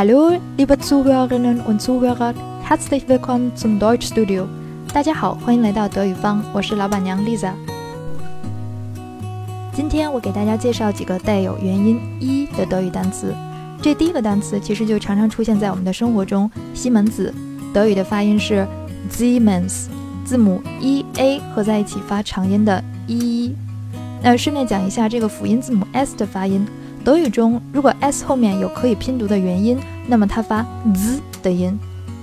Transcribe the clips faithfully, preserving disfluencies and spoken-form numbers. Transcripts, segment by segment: Hallo, liebe Zuhörerinnen und Zuhörer, herzlich willkommen zum Deutschstudio. 大家好，欢迎来到德语坊，我是老板娘 Lisa。今天我给大家介绍几个带有元音一的德语单词。这第一个单词其实就常常出现在我们的生活中，西门子。德语的发音是 Siemens， 字母 e a 合在一起发长音的 e。那顺便讲一下这个辅音字母 s 的发音。德语中，如果 s 后面有可以拼读的元音，那么它发 z 的音；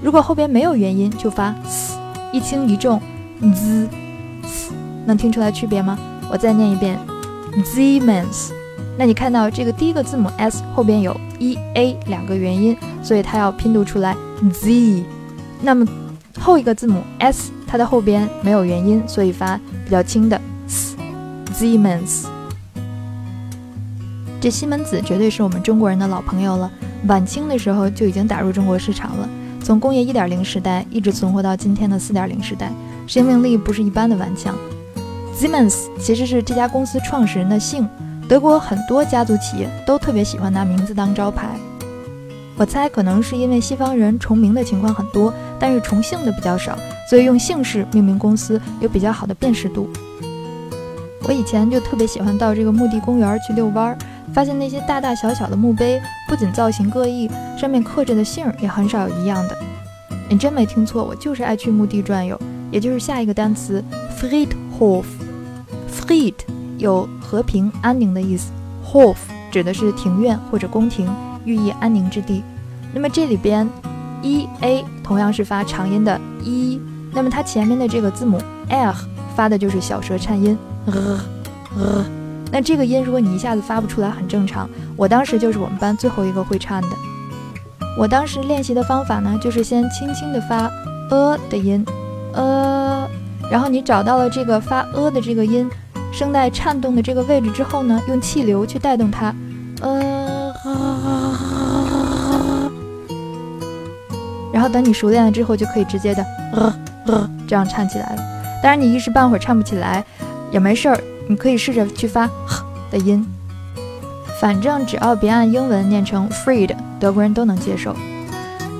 如果后边没有元音，就发 s， 一轻一重 z。能听出来区别吗？我再念一遍 Siemens。那你看到这个第一个字母 s 后边有 e a 两个元音，所以它要拼读出来 z。那么后一个字母 s 它的后边没有元音，所以发比较轻的 s。Siemens。这西门子绝对是我们中国人的老朋友了，晚清的时候就已经打入中国市场了，从工业 一点零 时代一直存活到今天的 四点零 时代，生命力不是一般的顽强。 Siemens 其实是这家公司创始人的姓，德国很多家族企业都特别喜欢拿名字当招牌，我猜可能是因为西方人重名的情况很多，但是重姓的比较少，所以用姓氏命名公司有比较好的辨识度。我以前就特别喜欢到这个墓地公园去遛弯儿，发现那些大大小小的墓碑不仅造型各异，上面刻着的姓也很少有一样的。你真没听错，我就是爱去墓地转悠，也就是下一个单词 Friedhof。 Fried 有和平安宁的意思， Hof 指的是庭院或者宫廷，寓意安宁之地。那么这里边 E A 同样是发长音的 E， 那么它前面的这个字母 R 发的就是小舌颤音 R R，那这个音如果你一下子发不出来很正常，我当时就是我们班最后一个会唱的。我当时练习的方法呢，就是先轻轻的发呃的音，呃，然后你找到了这个发呃的这个音，声带颤动的这个位置之后呢，用气流去带动它，呃，然后等你熟练了之后，就可以直接的呃呃这样唱起来了。当然你一时半会儿唱不起来也没事儿，你可以试着去发呵的音，反正只要别按英文念成 Fried， 德国人都能接受。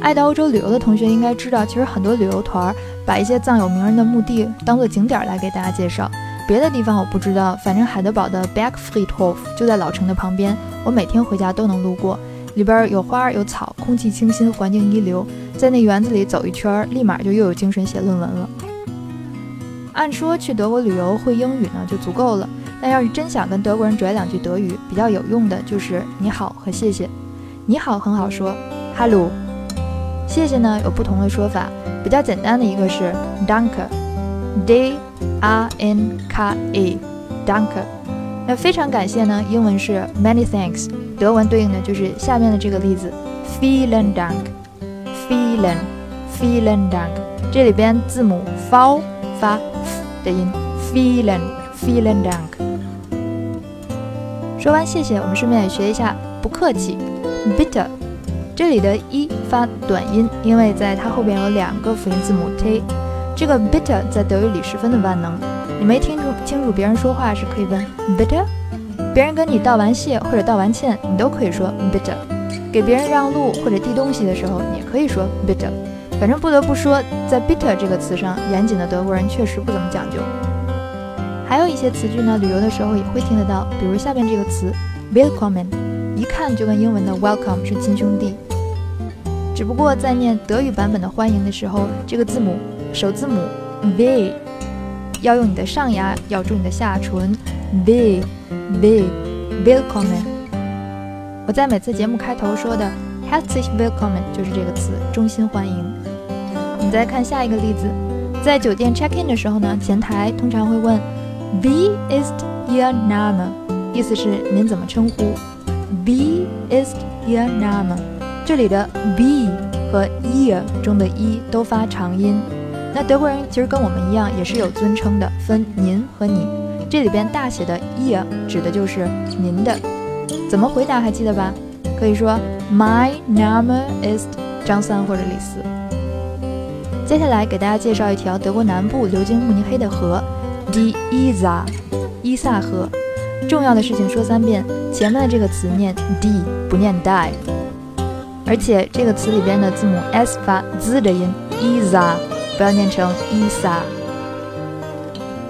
爱到欧洲旅游的同学应该知道，其实很多旅游团把一些藏有名人的墓地当做景点来给大家介绍，别的地方我不知道，反正海德堡的 Bergfriedhof 就在老城的旁边，我每天回家都能路过，里边有花有草，空气清新，环境一流，在那园子里走一圈，立马就又有精神写论文了。按说去德国旅游会英语呢就足够了，但要是真想跟德国人拽两句德语，比较有用的就是你好和谢谢。你好很好说 Hallo， 谢谢呢有不同的说法，比较简单的一个是 Danke， D A N K E Danke， 那非常感谢呢英文是 Many thanks， 德文对应的就是下面的这个例子 Vielen Dank Vielen Vielen Dank， 这里边字母 V 发的音 vielen vielen Dank。 说完谢谢，我们顺便也学一下不客气 bitte， 这里的 e 发短音，因为在它后边有两个辅音字母 t， 这个 bitte 在德语里十分的万能，你没听清楚别人说话是可以问 bitte， 别人跟你道完谢或者道完歉你都可以说 bitte， 给别人让路或者递东西的时候你也可以说 bitte，反正不得不说，在 bitte 这个词上，严谨的德国人确实不怎么讲究。还有一些词句呢，旅游的时候也会听得到，比如下边这个词 willkommen， 一看就跟英文的 welcome 是亲兄弟。只不过在念德语版本的欢迎的时候，这个字母首字母 v 要用你的上牙咬住你的下唇 v v willkommen。我在每次节目开头说的 herzlich willkommen 就是这个词，衷心欢迎。你再看下一个例子，在酒店 check in 的时候呢，前台通常会问 Wie ist Ihr Name， 意思是您怎么称呼 Wie ist Ihr Name， 这里的 Wie 和 Ihr 中的 i 都发长音。那德国人其实跟我们一样也是有尊称的，分您和你，这里边大写的 Ihr 指的就是您的，怎么回答还记得吧，可以说 My Name ist 张三或者李四。接下来给大家介绍一条德国南部流经慕尼黑的河 Die Isar， 伊萨河。重要的事情说三遍，前面的这个词念 D 不念 Die。而且这个词里边的字母 S 发 Z 的音 Isar 不要念成 Isar。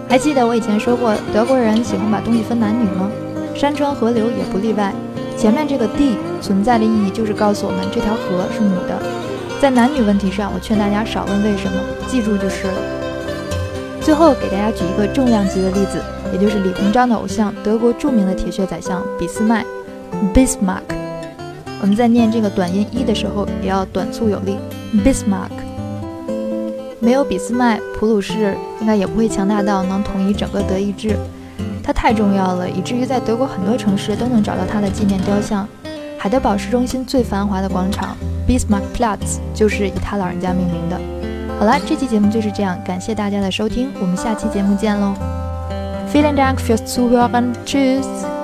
还记得我以前说过德国人喜欢把东西分男女吗？山川河流也不例外。前面这个 D 存在的意义就是告诉我们这条河是女的。在男女问题上，我劝大家少问为什么，记住就是了。最后给大家举一个重量级的例子，也就是李鸿章的偶像德国著名的铁血宰相俾斯麦 Bismarck。 我们在念这个短音 E 的时候也要短促有力 Bismarck。 没有俾斯麦，普鲁士应该也不会强大到能统一整个德意志。它太重要了，以至于在德国很多城市都能找到它的纪念雕像。海德堡市中心最繁华的广场 Bismarkplatz 就是以他老人家命名的。好了，这期节目就是这样，感谢大家的收听，我们下期节目见喽。Vielen Dank fürs Zuhören. Tschüss.